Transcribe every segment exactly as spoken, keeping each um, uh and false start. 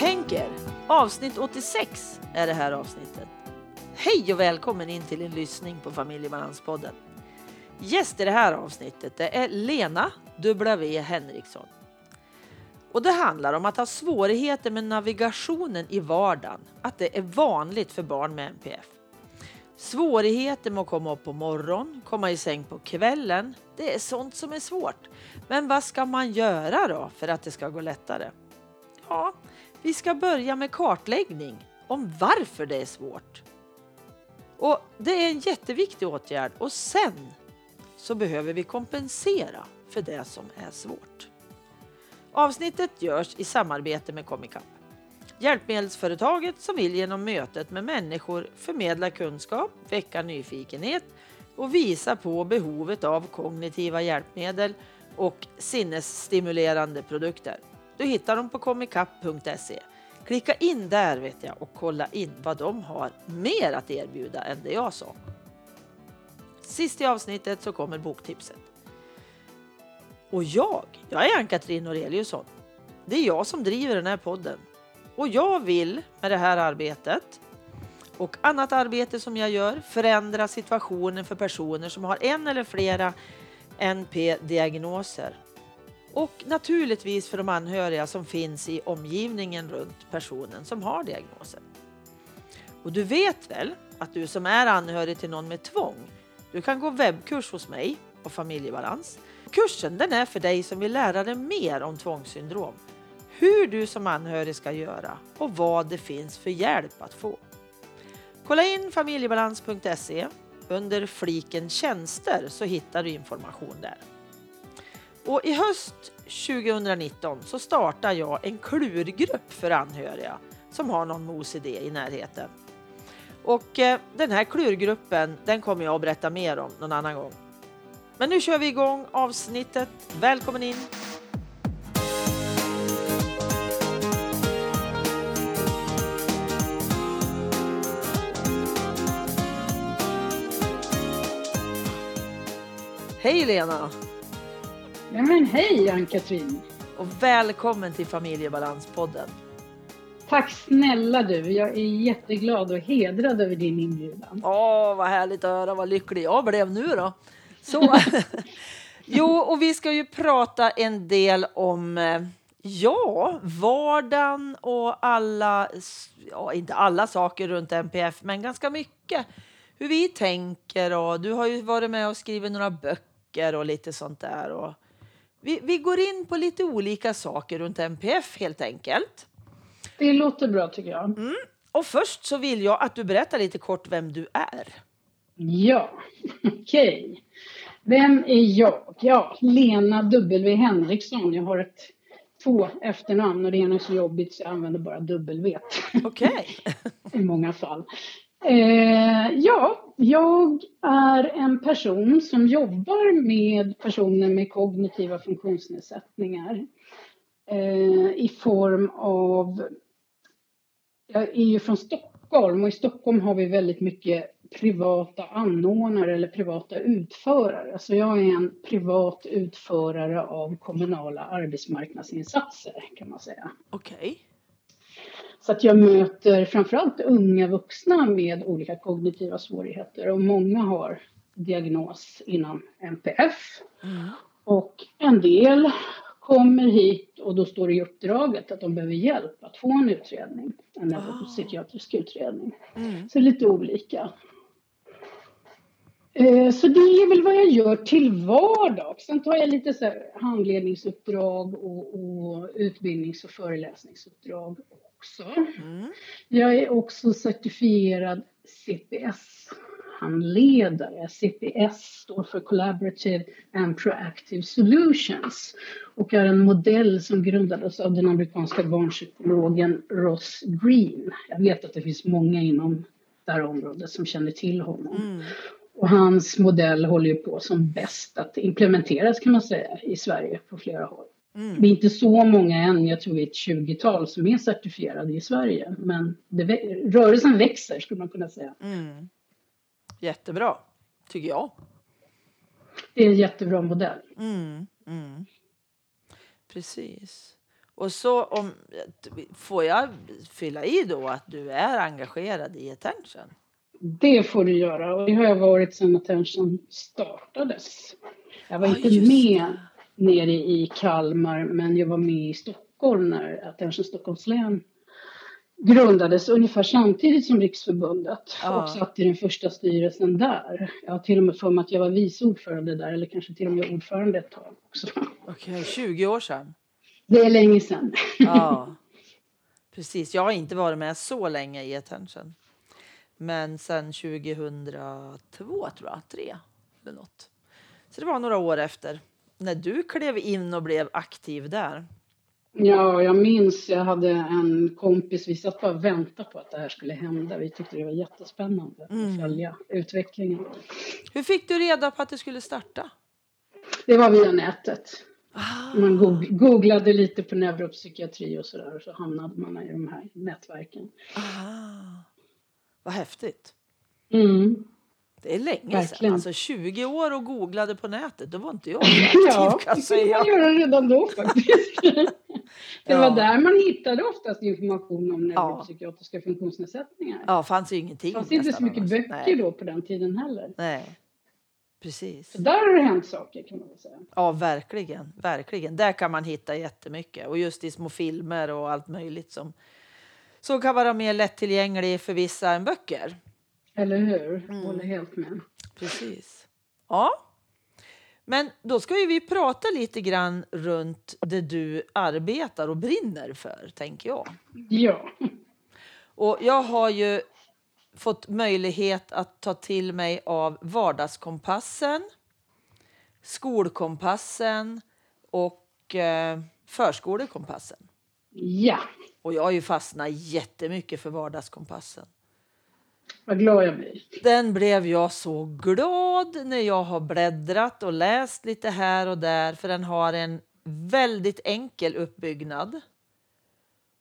tänker. Avsnitt åttiosex är det här avsnittet. Hej och välkommen in till en lyssning på Familjebalanspodden. Gäst i det här avsnittet det är Lena W. Henriksson. Och det handlar om att ha svårigheter med navigationen i vardagen. Att det är vanligt för barn med N P F. Svårigheter med att komma upp på morgon, komma i säng på kvällen. Det är sånt som är svårt. Men vad ska man göra då för att det ska gå lättare? Ja, vi ska börja med kartläggning om varför det är svårt. Och det är en jätteviktig åtgärd. Och sen så behöver vi kompensera för det som är svårt. Avsnittet görs i samarbete med Komikapp. Hjälpmedelsföretaget som vill genom mötet med människor förmedla kunskap, väcka nyfikenhet och visa på behovet av kognitiva hjälpmedel och sinnesstimulerande produkter. Du hittar dem på komikapp punkt se. Klicka in där vet jag och kolla in vad de har mer att erbjuda än det jag sa. Sist i avsnittet så kommer boktipset. Och jag, jag är Ann-Katrin Aureliusson. Det är jag som driver den här podden. Och jag vill med det här arbetet och annat arbete som jag gör förändra situationen för personer som har en eller flera N P-diagnoser. Och naturligtvis för de anhöriga som finns i omgivningen runt personen som har diagnosen. Och du vet väl att du som är anhörig till någon med tvång, du kan gå webbkurs hos mig och Familjebalans. Kursen den är för dig som vill lära dig mer om tvångssyndrom. Hur du som anhörig ska göra och vad det finns för hjälp att få. Kolla in familjebalans punkt se. Under fliken tjänster så hittar du information där. Och i höst tjugonitton så startar jag en klurgrupp för anhöriga som har någon O C D i närheten. Och eh, den här klurgruppen den kommer jag att berätta mer om någon annan gång. Men nu kör vi igång avsnittet. Välkommen in! Hej Lena! Ja, men hej Ann-Katrin! Och välkommen till Familjebalanspodden. Tack snälla du, jag är jätteglad och hedrad över din inbjudan. Åh, vad härligt att höra, vad lycklig jag blev nu då. Så. Jo, och vi ska ju prata en del om ja, vardagen och alla, ja, inte alla saker runt N P F, men ganska mycket. Hur vi tänker och du har ju varit med och skrivit några böcker och lite sånt där. Och vi, vi går in på lite olika saker runt N P F helt enkelt. Det låter bra tycker jag. Mm. Och först så vill jag att du berättar lite kort vem du är. Ja, okej. Okay. Vem är jag? Ja, Lena W. Henriksson. Jag har ett två efternamn och det ena är så jobbigt så jag använder bara W. Okej. Okay. I många fall. Eh, ja, jag är en person som jobbar med personer med kognitiva funktionsnedsättningar. Eh, I form av... Jag är ju från Stockholm och i Stockholm har vi väldigt mycket privata anordnare eller privata utförare. Så jag är en privat utförare av kommunala arbetsmarknadsinsatser kan man säga. Okej. Okay. Så att jag möter framförallt unga vuxna med olika kognitiva svårigheter och många har diagnos inom N P F. Mm. Och en del kommer hit och då står det i uppdraget att de behöver hjälp att få en utredning. En oh. psykiatrisk utredning. Mm. Så lite olika. Så det är väl vad jag gör till vardags. Sen tar jag lite så här handledningsuppdrag och, och utbildnings- och föreläsningsuppdrag också. Mm. Jag är också certifierad C P S-handledare. C P S står för Collaborative and Proactive Solutions. Och är en modell som grundades av den amerikanska barnpsykologen Ross Greene. Jag vet att det finns många inom det här området som känner till honom. Mm. Och hans modell håller ju på som bäst att implementeras kan man säga i Sverige på flera håll. Mm. Det är inte så många än, jag tror det är ett tjugotal som är certifierade i Sverige. Men det, rörelsen växer skulle man kunna säga. Mm. Jättebra, tycker jag. Det är en jättebra modell. Mm. Mm. Precis. Och så om, får jag fylla i då att du är engagerad i Attention? Det får du göra, och det har jag varit sedan Attention startades. Jag var oh, inte med det. nere i Kalmar, men jag var med i Stockholm när Attention Stockholms län grundades ungefär samtidigt som Riksförbundet ah. och satt i den första styrelsen där. Jag har till och med för mig att jag var vice ordförande där, eller kanske till och med ordförande ett tag också. Okej, okay, tjugo år sedan. Det är länge sedan. Ja, precis. Jag har inte varit med så länge i Attention. Men sedan tjugohundratvå, tror jag, tre eller något. Så det var några år efter när du klev in och blev aktiv där. Ja, jag minns. Jag hade en kompis. Vi satt bara och väntade på att det här skulle hända. Vi tyckte det var jättespännande mm. att följa utvecklingen. Hur fick du reda på att det skulle starta? Det var via nätet. Ah. Man googlade lite på neuropsykiatri och sådär. Och så hamnade man i de här nätverken. Ah. Vad häftigt. Mm. Det är länge Verkligen. sedan. Alltså tjugo år och googlade på nätet. Då var inte jag aktiv, ja, kan jag säga. Ja, det gjorde redan då faktiskt. Det ja. var där man hittade oftast information om neuropsykiatriska ja. funktionsnedsättningar. Ja, fanns ju ingenting. Fanns inte så mycket böcker Nej. då på den tiden heller. Nej. Precis. Så där har det hänt saker, kan man väl säga. Ja, verkligen, verkligen. Där kan man hitta jättemycket. Och just i små filmer och allt möjligt som, som kan vara mer lättillgänglig för vissa än böcker. Eller hur? Mm. Håller helt med. Precis. Ja. Men då ska ju vi prata lite grann runt det du arbetar och brinner för, tänker jag. Ja. Och jag har ju fått möjlighet att ta till mig av Vardagskompassen, Skolkompassen och eh, Förskolekompassen. Ja. Och jag har ju fastnat jättemycket för Vardagskompassen. Vad glad jag blir. Den blev jag så glad när jag har bläddrat och läst lite här och där. För den har en väldigt enkel uppbyggnad.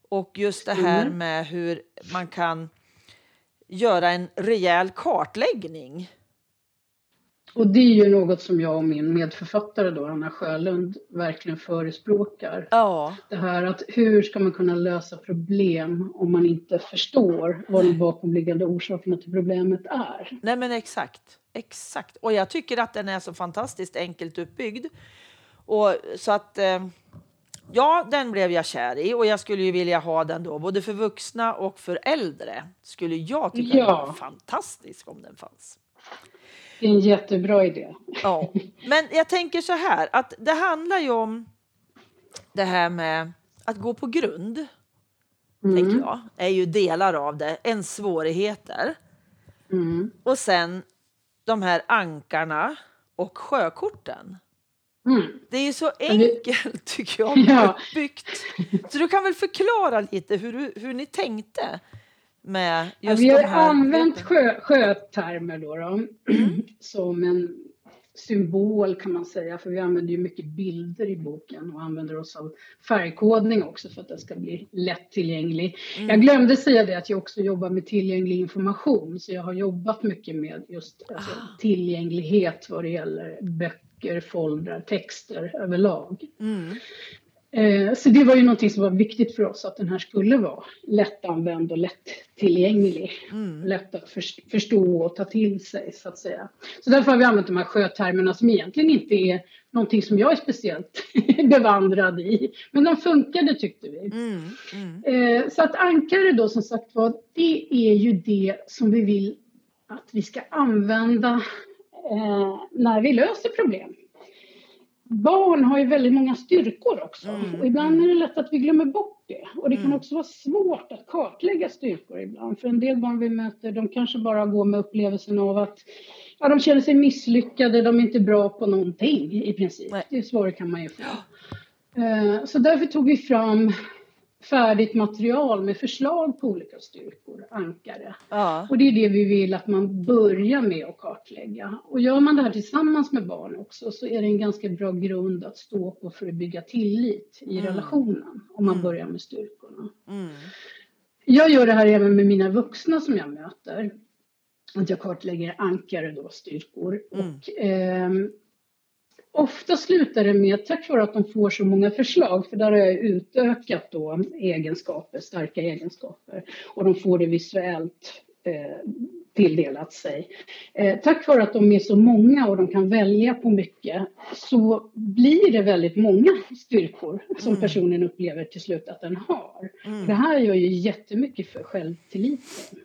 Och just det här med hur man kan göra en rejäl kartläggning. Och det är ju något som jag och min medförfattare då, Anna Sjölund, verkligen förespråkar. Ja. Det här att hur ska man kunna lösa problem om man inte förstår vad de bakomliggande orsakerna till problemet är. Nej, men exakt. Exakt. Och jag tycker att den är så fantastiskt enkelt uppbyggd. Och så att eh, ja, den blev jag kär i, och jag skulle ju vilja ha den då både för vuxna och för äldre. Skulle jag tycka ja. det var fantastiskt om den fanns. Det är en jättebra idé. Ja, men jag tänker så här att det handlar ju om det här med att gå på grund. Mm. Tänker jag, är ju delar av det, en svårigheter. Mm. Och sen de här ankarna och sjökorten. Mm. Det är ju så enkelt, tycker jag, ja. uppbyggt. Så du kan väl förklara lite hur, hur ni tänkte. Med just ja, vi har använt sjö, sjötermer då, då som en symbol, kan man säga, för vi använder ju mycket bilder i boken och använder oss av färgkodning också för att den ska bli lättillgänglig. Mm. Jag glömde säga det att jag också jobbar med tillgänglig information, så jag har jobbat mycket med just alltså, ah. tillgänglighet vad det gäller böcker, foldrar, texter överlag. Mm. Så det var ju någonting som var viktigt för oss, att den här skulle vara lättanvänd och lättillgänglig. Mm. Lätt att förstå och ta till sig, så att säga. Så därför har vi använt de här sjötermerna som egentligen inte är någonting som jag är speciellt bevandrad i. Men de funkade, tyckte vi. Mm. Mm. Så att ankare då, som sagt var, det är ju det som vi vill att vi ska använda när vi löser problem. Barn har ju väldigt många styrkor också. Mm. Och ibland är det lätt att vi glömmer bort det. Och det kan mm. också vara svårt att kartlägga styrkor ibland. För en del barn vi möter, de kanske bara går med upplevelsen av att ja, de känner sig misslyckade. De är inte bra på någonting i princip. Nej. Det är svårare kan man ju få. Ja. Så därför tog vi fram färdigt material med förslag på olika styrkor, ankare. Ja. Och det är det vi vill att man börjar med att kartlägga. Och gör man det här tillsammans med barn också, så är det en ganska bra grund att stå på för att bygga tillit i mm. relationen. Om man mm. börjar med styrkorna. Mm. Jag gör det här även med mina vuxna som jag möter. Att jag kartlägger ankare då, styrkor. Mm. Och, eh, Ofta slutar det med, tack vare att de får så många förslag, för där har jag utökat då egenskaper, starka egenskaper, och de får det visuellt eh, tilldelat sig. Eh, tack vare att de är så många och de kan välja på mycket, så blir det väldigt många styrkor som mm. personen upplever till slut att den har. Mm. Det här gör ju jättemycket för självtilliten.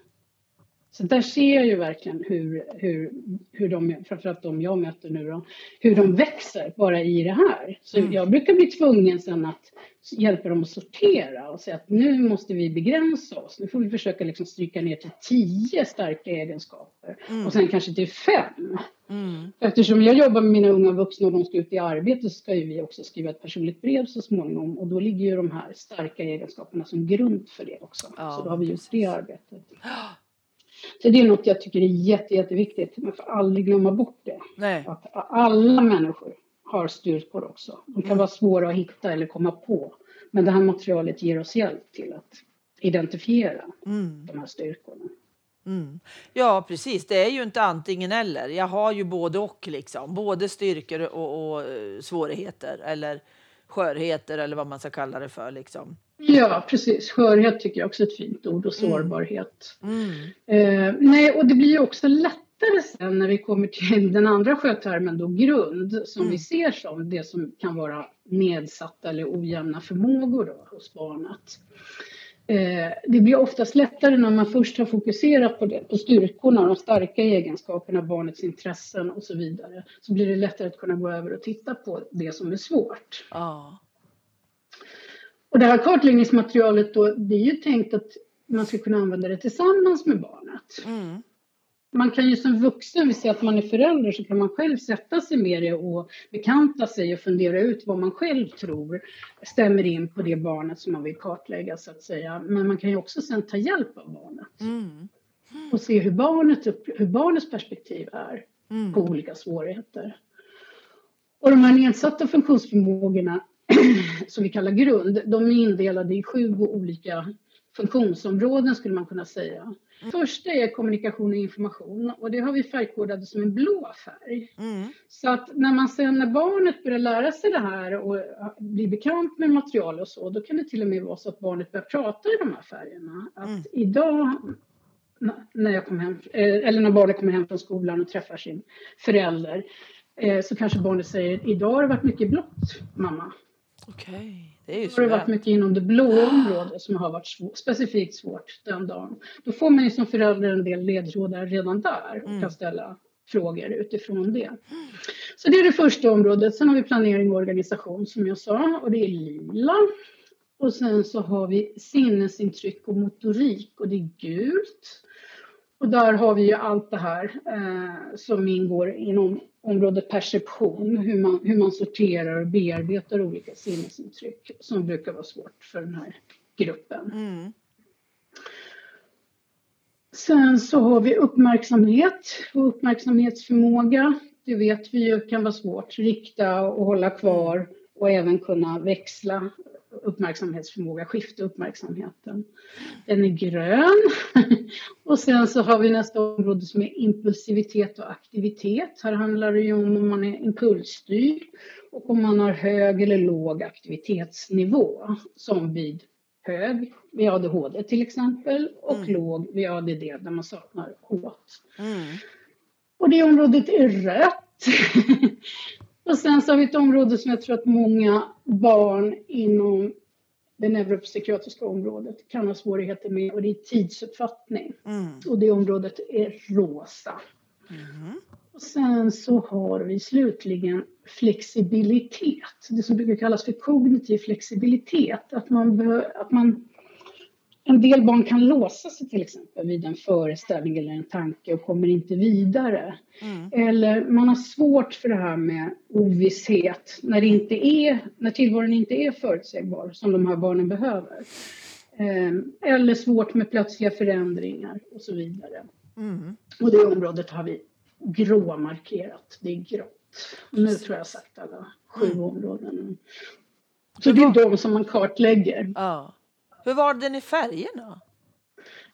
Så där ser jag ju verkligen hur, hur, hur de, framförallt de jag möter nu då, hur de växer bara i det här. Så mm. jag brukar bli tvungen sen att hjälpa dem att sortera och säga att nu måste vi begränsa oss. Nu får vi försöka liksom stryka ner till tio starka egenskaper mm. och sen kanske till fem. Mm. Eftersom jag jobbar med mina unga vuxna och de ska ut i arbete, så ska ju vi också skriva ett personligt brev så småningom. Och då ligger ju de här starka egenskaperna som grund för det också. Ja, så då har vi just det arbetet. Så det är något jag tycker är jätte, jätteviktigt. Man får aldrig glömma bort det. Nej. Att alla människor har styrkor också. De kan mm. vara svåra att hitta eller komma på. Men det här materialet ger oss hjälp till att identifiera mm. de här styrkorna. Mm. Ja, precis. Det är ju inte antingen eller. Jag har ju både och liksom. Både styrkor och, och svårigheter. Eller skörheter eller vad man ska kalla det för liksom. Ja, precis. Skörhet tycker jag också är ett fint ord, och sårbarhet. Mm. Eh, nej, och det blir också lättare sen när vi kommer till den andra sköttermen då, grund, som mm. vi ser som det som kan vara nedsatta eller ojämna förmågor då, hos barnet. Eh, det blir oftast lättare när man först har fokuserat på, det, på styrkorna, de starka egenskaperna, barnets intressen och så vidare. Så blir det lättare att kunna gå över och titta på det som är svårt. Ja. Ah. Och det här kartläggningsmaterialet då, det är ju tänkt att man ska kunna använda det tillsammans med barnet. Mm. Man kan ju som vuxen, vi ser att man är förälder, så kan man själv sätta sig med det och bekanta sig och fundera ut vad man själv tror stämmer in på det barnet som man vill kartlägga så att säga. Men man kan ju också sen ta hjälp av barnet mm. Mm. och se hur, barnet, hur barnets perspektiv är mm. på olika svårigheter. Och de här nedsatta funktionsförmågorna som vi kallar grund, de är indelade i sju olika funktionsområden skulle man kunna säga. Första är kommunikation och information, och det har vi färgkodade som en blå färg. Mm. Så att när man sen när barnet börjar lära sig det här och blir bekant med material och så, då kan det till och med vara så att barnet börjar prata i de här färgerna. Att mm. idag när jag kom hem, eller när barnet kommer hem från skolan och träffar sin förälder, så kanske barnet säger, idag har det varit mycket blått, mamma. Okej, det är ju så. Har det varit mycket inom det blå området som har varit svår, specifikt svårt den dagen. Då får man ju som förälder en del ledtrådar redan där och mm. kan ställa frågor utifrån det. Mm. Så det är det första området. Sen har vi planering och organisation som jag sa, och det är lila. Och sen så har vi sinnesintryck och motorik, och det är gult. Och där har vi ju allt det här eh, som ingår inom området perception, hur man, hur man sorterar och bearbetar olika sinnesintryck som brukar vara svårt för den här gruppen. Mm. Sen så har vi uppmärksamhet och uppmärksamhetsförmåga. Det vet vi ju kan vara svårt, rikta och hålla kvar och även kunna växla uppmärksamhetsförmåga, skifta uppmärksamheten. Den är grön. Och sen så har vi nästa område som är impulsivitet och aktivitet. Här handlar det ju om om man är impulsstyrd och om man har hög eller låg aktivitetsnivå, som vid hög vid A D H D till exempel och mm. låg vid A D D där man saknar åt. Mm. Och det området är rött. Och sen så har vi ett område som jag tror att många barn inom det neuropsykiatriska området kan ha svårigheter med, och det är tidsuppfattning. Mm. Och det området är rosa. Mm. Och sen så har vi slutligen flexibilitet. Det som brukar kallas för kognitiv flexibilitet. Att man, be- att man, en del barn kan låsa sig till exempel vid en föreställning eller en tanke och kommer inte vidare. Mm. Eller man har svårt för det här med ovisshet när, det inte är, när tillvaron inte är förutsägbar som de här barnen behöver. Eller svårt med plötsliga förändringar och så vidare. Mm. Och det området har vi gråmarkerat, det är grått. Och nu tror jag har sagt alla sju mm. områden. Så det är de som man kartlägger. Ja. Hur var den i färgerna?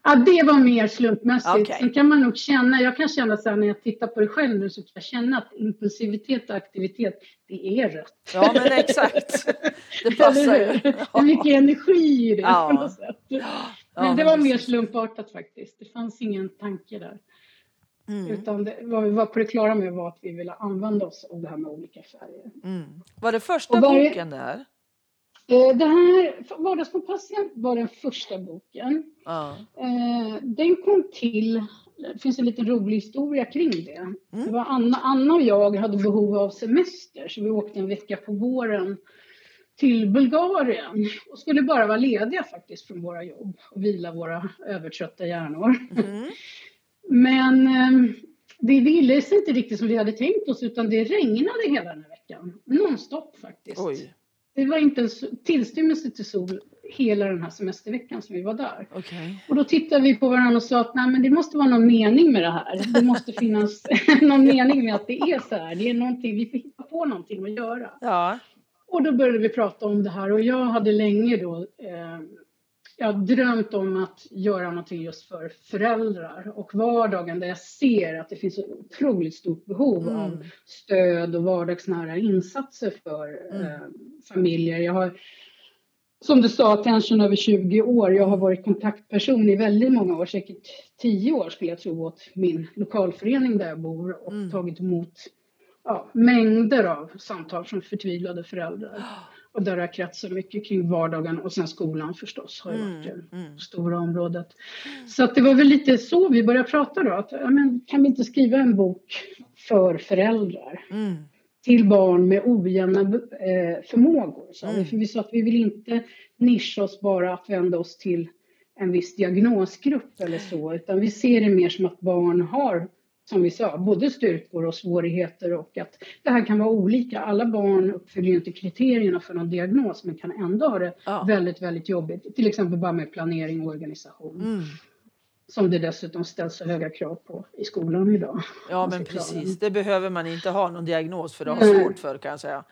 Ja, det var mer slumpmässigt. Okay. Sen kan man nog känna, jag kan känna så här när jag tittar på det själv nu, så kan jag känna att impulsivitet och aktivitet, det är rätt. Ja, men exakt. Det passar ju. Ja. Det är mycket energi i det, ja, på något sätt. Men ja, det var mer slumpartat faktiskt. Det fanns ingen tanke där. Mm. Utan det, vad vi var på det klara med var att vi ville använda oss av det här med olika färger. Mm. Var det första var, boken där? Det här, Vardagskompassen var den första boken. Ah. Den kom till, det finns en liten rolig historia kring det. Mm. Det var Anna, Anna och jag hade behov av semester, så vi åkte en vecka på våren till Bulgarien. Och skulle bara vara lediga faktiskt från våra jobb och vila våra övertrötta hjärnor. Mm. Men det ville sig inte riktigt som vi hade tänkt oss, utan det regnade hela den här veckan. Nonstop faktiskt. Oj. Det var inte tillstymmelse till sol hela den här semesterveckan som vi var där. Okay. Och då tittade vi på varandra och sa att nej, men det måste vara någon mening med det här. Det måste finnas någon mening med att det är så här. Det är någonting, vi får hitta på någonting att göra. Ja. Och då började vi prata om det här. Och jag hade länge då eh, jag drömt om att göra någonting just för föräldrar. Och vardagen, där jag ser att det finns ett otroligt stort behov mm. av stöd och vardagsnära insatser för mm. eh, familjer. Jag har, som du sa, Attention över tjugo år. Jag har varit kontaktperson i väldigt många år. Säkert tio år skulle jag tro, åt min lokalförening där jag bor. Och mm. tagit emot ja, mängder av samtal från förtvivlade föräldrar. Och där har kretsat mycket kring vardagen. Och sen skolan förstås har ju varit det mm. stora området. Så att det var väl lite så vi började prata då. Att, ja, men, kan vi inte skriva en bok för föräldrar? Mm. Till barn med ojämna eh, förmågor. Så. Mm. För vi sa att vi vill inte nischa oss bara att vända oss till en viss diagnosgrupp eller så. Utan vi ser det mer som att barn har, som vi sa, både styrkor och svårigheter, och att det här kan vara olika. Alla barn uppfyller ju inte kriterierna för någon diagnos, men kan ändå ha det ja. väldigt, väldigt jobbigt. Till exempel bara med planering och organisation. Mm. Som det dessutom ställs så höga krav på i skolan idag. Ja, men precis. Det behöver man inte ha någon diagnos för, det har svårt för, kan jag säga.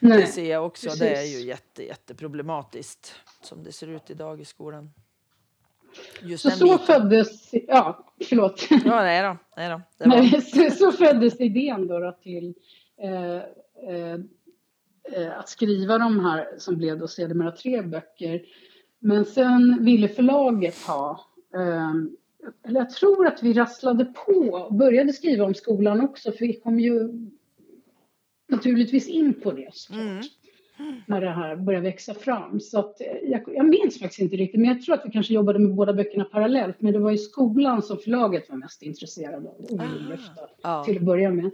Nej. Det ser jag också. Precis. Det är ju jätte, jätteproblematiskt som det ser ut idag i skolan. Just så så föddes, ja, förlåt. Ja, nej då, nej då. Det var... nej, så, så föddes idén då, då till eh, eh, att skriva de här, som blev då sedermera tre böcker. Men sen ville förlaget ha, eh, eller jag tror att vi rasslade på och började skriva om skolan också. För vi kom ju naturligtvis in på det såklart. Mm. När det här börjar växa fram. Så att jag, jag minns faktiskt inte riktigt. Men jag tror att vi kanske jobbade med båda böckerna parallellt. Men det var ju skolan som förlaget var mest intresserad av. Ah, till att börja med.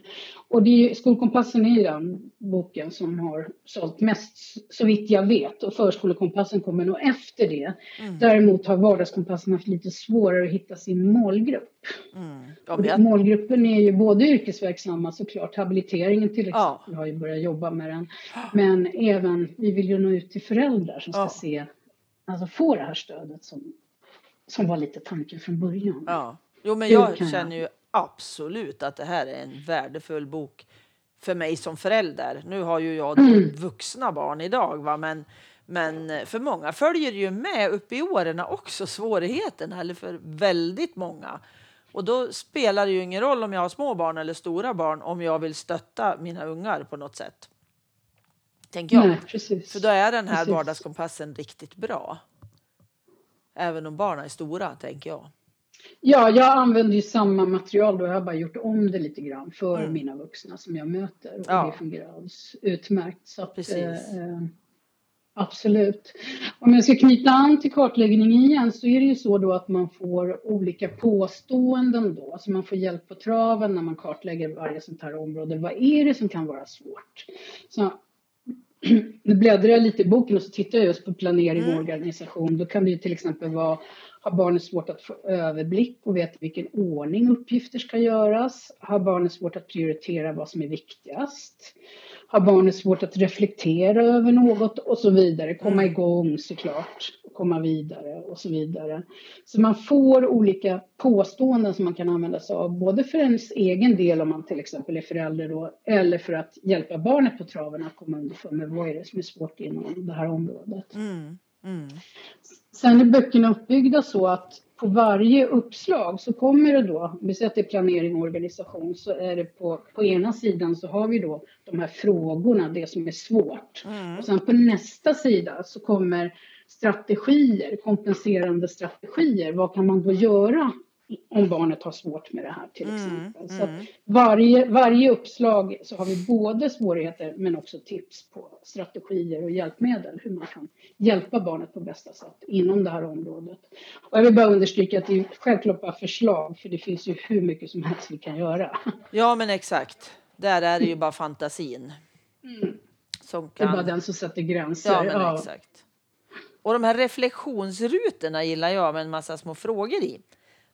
Och det är ju, Skolkompassen är den boken som har sålt mest. Så vitt jag vet. Och Förskolekompassen kommer nog efter det. Mm. Däremot har Vardagskompassen haft lite svårare att hitta sin målgrupp. Mm. Ja, jag... Målgruppen är ju både yrkesverksamma såklart. Habiliteringen till exempel ah. har ju börjat jobba med den. Men även, vi vill ju nå ut till föräldrar som ska ja. se, alltså få det här stödet som, som var lite tanken från början. Ja. Jo, men jag känner ju absolut att det här är en värdefull bok för mig som förälder. Nu har ju jag mm. vuxna barn idag, va? Men, men för många följer ju med upp i åren också svårigheten, eller för väldigt många. Och då spelar det ju ingen roll om jag har små barn eller stora barn, om jag vill stötta mina ungar på något sätt. Tänker jag. Nej, precis. För då är den här precis. Vardagskompassen riktigt bra. Även om barnen är stora, tänker jag. Ja, jag använder ju samma material. Då jag har bara gjort om det lite grann för mm. mina vuxna som jag möter. Och ja. det fungerar utmärkt. Så att, precis. Eh, absolut. Om jag ska knyta an till kartläggningen igen, så är det ju så då att man får olika påståenden då. Alltså man får hjälp på traven när man kartlägger varje sånt här område. Vad är det som kan vara svårt? Så nu bläddrar jag lite i boken och så tittar jag just på planering och mm. organisation. Då kan det ju till exempel vara, har barnet svårt att få överblick och veta vilken ordning uppgifter ska göras? Har barnet svårt att prioritera vad som är viktigast? Har barnet svårt att reflektera över något och så vidare? Komma igång såklart, komma vidare och så vidare. Så man får olika påståenden som man kan använda sig av, både för ens egen del om man till exempel är förälder då, eller för att hjälpa barnet på traven att komma underfund med vad är det som är svårt inom det här området. Mm. Mm. Sen är böckerna uppbyggda så att på varje uppslag så kommer det då, om vi säger att det är planering och organisation, så är det på, på ena sidan så har vi då de här frågorna, det som är svårt. Mm. Och sen på nästa sida så kommer strategier, kompenserande strategier. Vad kan man då göra om barnet har svårt med det här till exempel. Mm. Mm. Så att varje, varje uppslag så har vi både svårigheter men också tips på strategier och hjälpmedel. Hur man kan hjälpa barnet på bästa sätt inom det här området. Och jag vill bara understryka att det är självklart bara förslag. För det finns ju hur mycket som helst vi kan göra. Ja men exakt. Där är det ju bara fantasin. Mm. Som kan... Det är bara den som sätter gränser. Ja men ja. Exakt. Och de här reflektionsrutorna gillar jag med en massa små frågor i.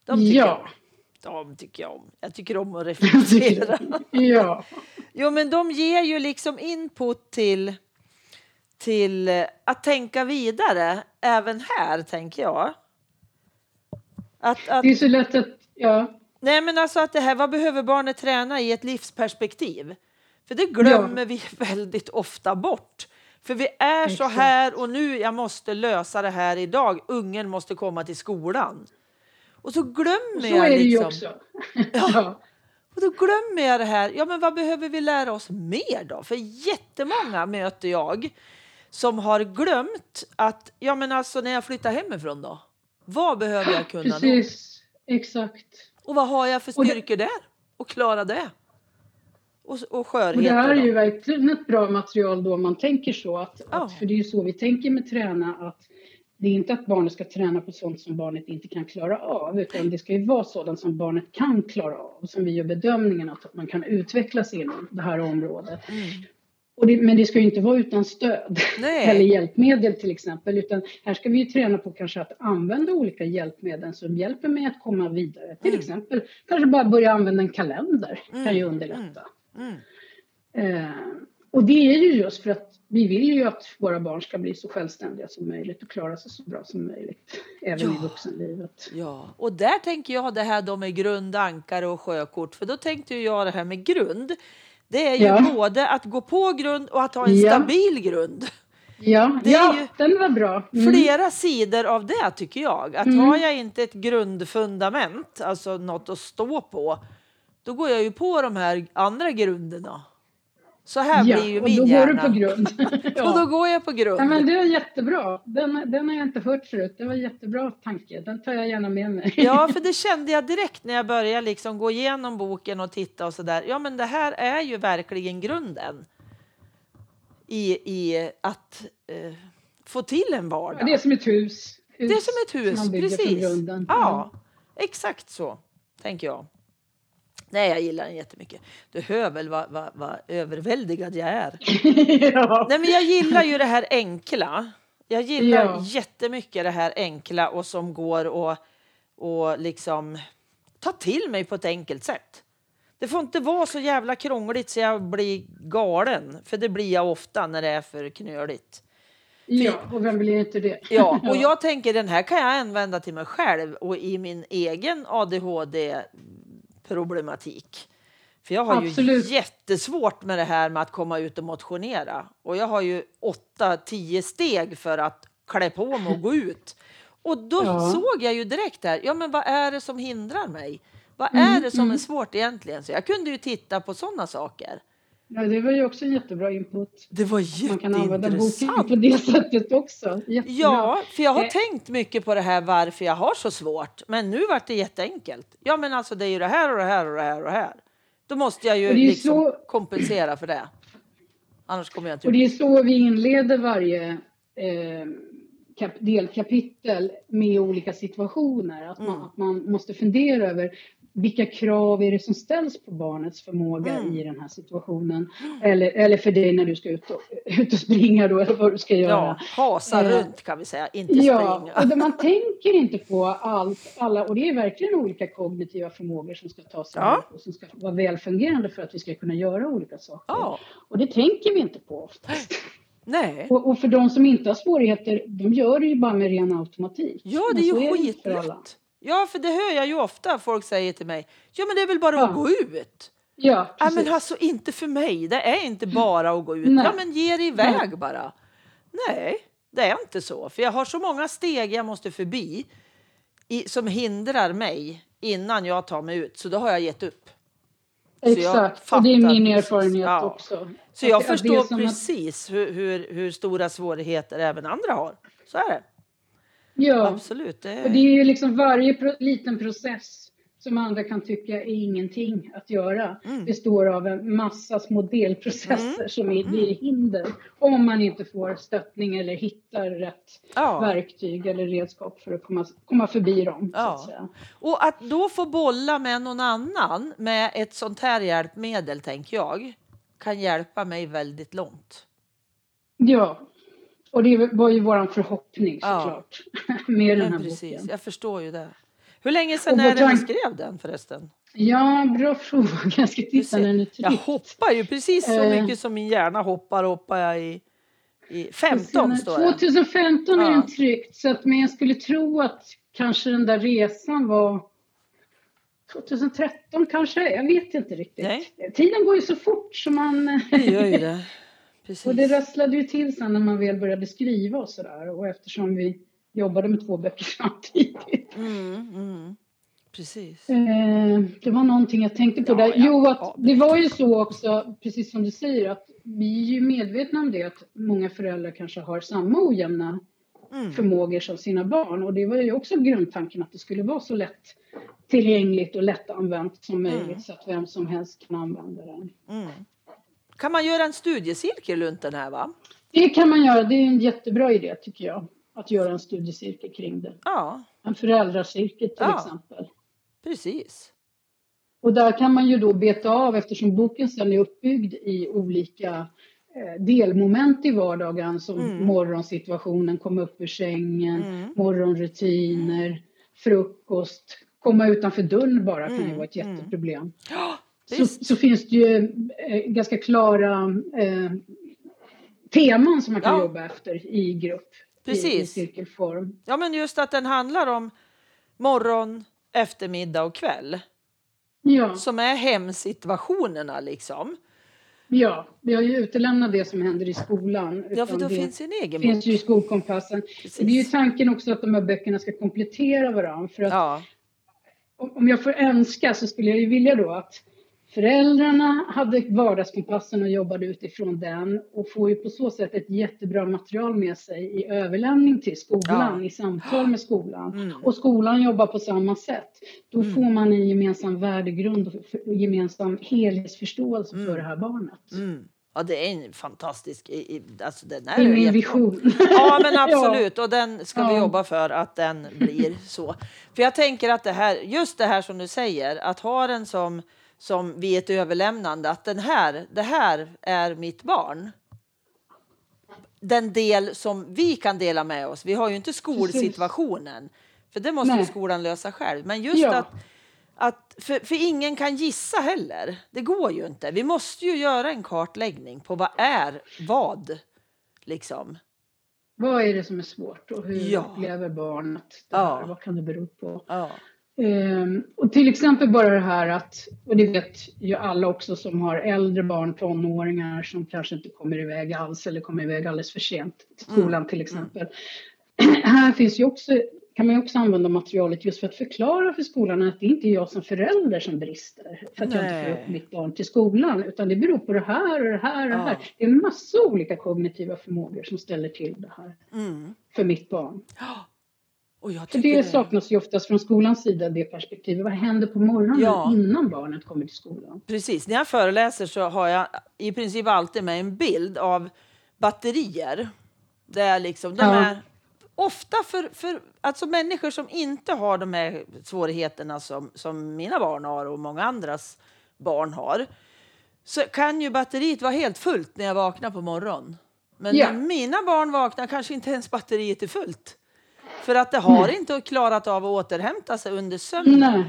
De tycker, ja. jag, de tycker jag om. Jag tycker om att reflektera. Ja. Jo, men de ger ju liksom input till, till att tänka vidare. Även här, tänker jag. Att, att, det är så lätt att... Ja. Nej, men alltså att det här, vad behöver barnet träna i ett livsperspektiv? För det glömmer ja. vi väldigt ofta bort. För vi är Exakt. så här och nu, jag måste lösa det här idag. Ungen måste komma till skolan. Och så glömmer och så jag liksom. Så är det ju också. Ja. Och då glömmer jag det här. Ja men vad behöver vi lära oss mer då? För jättemånga möter jag som har glömt att, ja men alltså när jag flyttar hemifrån då. Vad behöver jag kunna Precis. då? Precis, exakt. Och vad har jag för styrkor det... där? Och klara det? Och, och skörheter. Och det här är ju verkligen ett bra material då man tänker så. Att, ja. att, för det är ju så vi tänker med träna att. Det är inte att barnet ska träna på sånt som barnet inte kan klara av. Utan det ska ju vara sådant som barnet kan klara av. Som vi gör bedömningen att man kan utvecklas inom det här området. Mm. Och det, men det ska ju inte vara utan stöd. Nej. Eller hjälpmedel till exempel. Utan här ska vi ju träna på kanske att använda olika hjälpmedel som hjälper mig att komma vidare. Till mm. exempel kanske bara börja använda en kalender. Mm. Kan ju underlätta. Mm. Mm. Eh, och det är ju just för att vi vill ju att våra barn ska bli så självständiga som möjligt och klara sig så bra som möjligt. Även ja, i vuxenlivet. Ja, och där tänker jag det här då med grund, ankare och sjökort. För då tänkte jag det här med grund. Det är ju ja. både att gå på grund och att ha en ja. stabil grund. Ja, det ja är ju den var bra. Mm. Flera sidor av det tycker jag. Att mm. har jag inte ett grundfundament, alltså något att stå på. Då går jag ju på de här andra grunderna. Så här ja, blir ju min hjärna. Ja, och då går du på grund. ja. Och då går jag på grund. Ja, men det är jättebra. Den, den har jag inte hört förut. Det var en jättebra tanke. Den tar jag gärna med mig. ja, för det kände jag direkt när jag började liksom gå igenom boken och titta och sådär. Ja, men det här är ju verkligen grunden. I, i att eh, få till en vardag. Ja, det är som ett hus. hus det är som ett hus, som precis. Ja, ja, exakt så tänker jag. Nej, jag gillar den jättemycket. Du hör väl vad, vad, vad överväldigad jag är. ja. Nej, men jag gillar ju det här enkla. Jag gillar ja. jättemycket det här enkla och som går och, och liksom ta till mig på ett enkelt sätt. Det får inte vara så jävla krångligt så jag blir galen. För det blir jag ofta när det är för knöligt. Ja, och vem vill inte det? Ja, och jag tänker den här kan jag använda till mig själv och i min egen A D H D problematik. För jag har Absolut. ju jättesvårt med det här med att komma ut och motionera. Och jag har ju åtta, tio steg för att klä på mig och gå ut. Och då ja. såg jag ju direkt där, ja men vad är det som hindrar mig? Vad mm, är det som mm. är svårt egentligen? Så jag kunde ju titta på sådana saker. Ja, det var ju också en jättebra input. Det var jätteintressant. Man kan använda boken på det sättet också. Jättebra. Ja, för jag har eh. tänkt mycket på det här varför jag har så svårt. Men nu vart det jätteenkelt. Ja, men alltså det är ju det här och det här och det här och det här. Då måste jag ju, ju liksom så... kompensera för det. Annars kommer jag inte... Och det är så vi inleder varje eh, kap- delkapitel med olika situationer. Att man, mm. att man måste fundera över... Vilka krav är det som ställs på barnets förmåga mm. i den här situationen? Eller, eller för dig när du ska ut och, ut och springa då, eller vad du ska göra. Ja, hasa eh, runt kan vi säga, inte ja, springa. Och då man tänker inte på allt, alla, och det är verkligen olika kognitiva förmågor som ska tas ja. och som ska vara välfungerande för att vi ska kunna göra olika saker. Ja. Och det tänker vi inte på oftast. Nej. Och, och för de som inte har svårigheter, de gör det ju bara med ren automatik. Ja, det är ju skitlätt. Ja, för det hör jag ju ofta folk säger till mig. Ja, men det är väl bara ja. att gå ut. Ja, ja, men alltså inte för mig. Det är inte bara att gå ut. Nej. Ja, men ge dig iväg Nej. bara. Nej, det är inte så. För jag har så många steg jag måste förbi. i, som hindrar mig innan jag tar mig ut. Så då har jag gett upp. Exakt, och det är min erfarenhet ja. också. Så jag att, förstår att precis att... hur, hur, hur stora svårigheter även andra har. Så är det. Ja, absolut. Det är... och det är ju liksom varje pro- liten process som andra kan tycka är ingenting att göra. Mm. Består av en massa små delprocesser mm. som är, blir hinder. Om man inte får stöttning eller hittar rätt ja. verktyg eller redskap för att komma, komma förbi dem. Ja. Så att säga. Och att då få bolla med någon annan med ett sånt här hjälpmedel, tänker jag, kan hjälpa mig väldigt långt. Ja, och det var ju vår förhoppning såklart ja. med den här ja, precis. boken. Jag förstår ju det. Hur länge sedan är det du skrev den förresten? Ja, bra fråga. Jag ska titta när den är tryckt. Jag hoppar ju precis så mycket eh. som min hjärna hoppar. Hoppar jag i, i femton står det. tjugohundrafemton ja. är den tryckt. Så att, men jag skulle tro att kanske den där resan var tjugotretton kanske. Jag vet inte riktigt. Nej. Tiden går ju så fort som man... Det gör ju det. Precis. Och det rasslade ju till sen när man väl började skriva och sådär. Och eftersom vi... jobbade med två böcker samtidigt. Mm, mm. Precis. Eh, det var någonting jag tänkte på ja, där. Ja, jo, att ja. det var ju så också, precis som du säger, att vi är ju medvetna om det, att många föräldrar kanske har samma ojämna mm. förmågor som sina barn. Och det var ju också grundtanken att det skulle vara så lätt tillgängligt och lättanvänt som möjligt mm. så att vem som helst kan använda den. Mm. Kan man göra en studiecirkel runt den här, va? Det kan man göra, det är en jättebra idé tycker jag. Att göra en studiecirkel kring det. Ja. En föräldracirkel till ja. exempel. Precis. Och där kan man ju då beta av. Eftersom boken sedan är uppbyggd i olika delmoment i vardagen. Som mm. morgonsituationen, komma upp ur sängen. Mm. Morgonrutiner. Frukost. Komma utanför dörren bara kan mm. ju vara ett jätteproblem. Ja, så, så finns det ju ganska klara eh, teman som man kan ja. jobba efter i grupp. Precis. I ja, men just att den handlar om morgon, eftermiddag och kväll. Ja. Som är hemsituationerna liksom. Ja, vi har ju utelämnat det som händer i skolan. Ja, för då det finns en egen bok. Finns ju i Skolkompassen. Precis. Det är ju tanken också att de här böckerna ska komplettera varandra. För att ja. om jag får önska så skulle jag ju vilja då att föräldrarna hade vardagskompassen och jobbade utifrån den och får ju på så sätt ett jättebra material med sig i överlämning till skolan, ja. i samtal med skolan. Mm. Och skolan jobbar på samma sätt. Då mm. får man en gemensam värdegrund och gemensam helhetsförståelse mm. för det här barnet. Mm. Ja, det är en fantastisk... Alltså den är det är min vision. Ja, men absolut. ja. Och den ska ja. vi jobba för att den blir så. För jag tänker att det här, just det här som du säger, att ha den som... som vid ett överlämnande att den här, det här är mitt barn. Den del som vi kan dela med oss. Vi har ju inte skolsituationen. För det måste ju skolan lösa själv. Men just ja. att, att för, för ingen kan gissa heller. Det går ju inte. Vi måste ju göra en kartläggning på vad är vad. Liksom. Vad är det som är svårt? Och hur ja. upplever barnet det här? Ja. Vad kan det bero på? Ja. Um, och till exempel bara det här att, och det vet ju alla också som har äldre barn, tonåringar som kanske inte kommer iväg alls eller kommer iväg alldeles för sent till skolan mm. till exempel. Mm. Här finns ju också, kan man ju också använda materialet just för att förklara för skolan att det inte är jag som förälder som brister för att Nej. jag inte får upp mitt barn till skolan, utan det beror på det här och det här och det ja. här. Det är en massa olika kognitiva förmågor som ställer till det här mm. för mitt barn. För det saknas ju oftast från skolans sida det perspektivet. Vad händer på morgonen ja. innan barnet kommer till skolan? Precis, när jag föreläser så har jag i princip alltid med en bild av batterier. Där liksom, de ja. är ofta för, för alltså människor som inte har de här svårigheterna som, som mina barn har och många andras barn har. Så kan ju batteriet vara helt fullt när jag vaknar på morgonen. Men ja. när mina barn vaknar kanske inte ens batteriet är fullt. För att det har Nej. inte klarat av att återhämta sig under sömnen.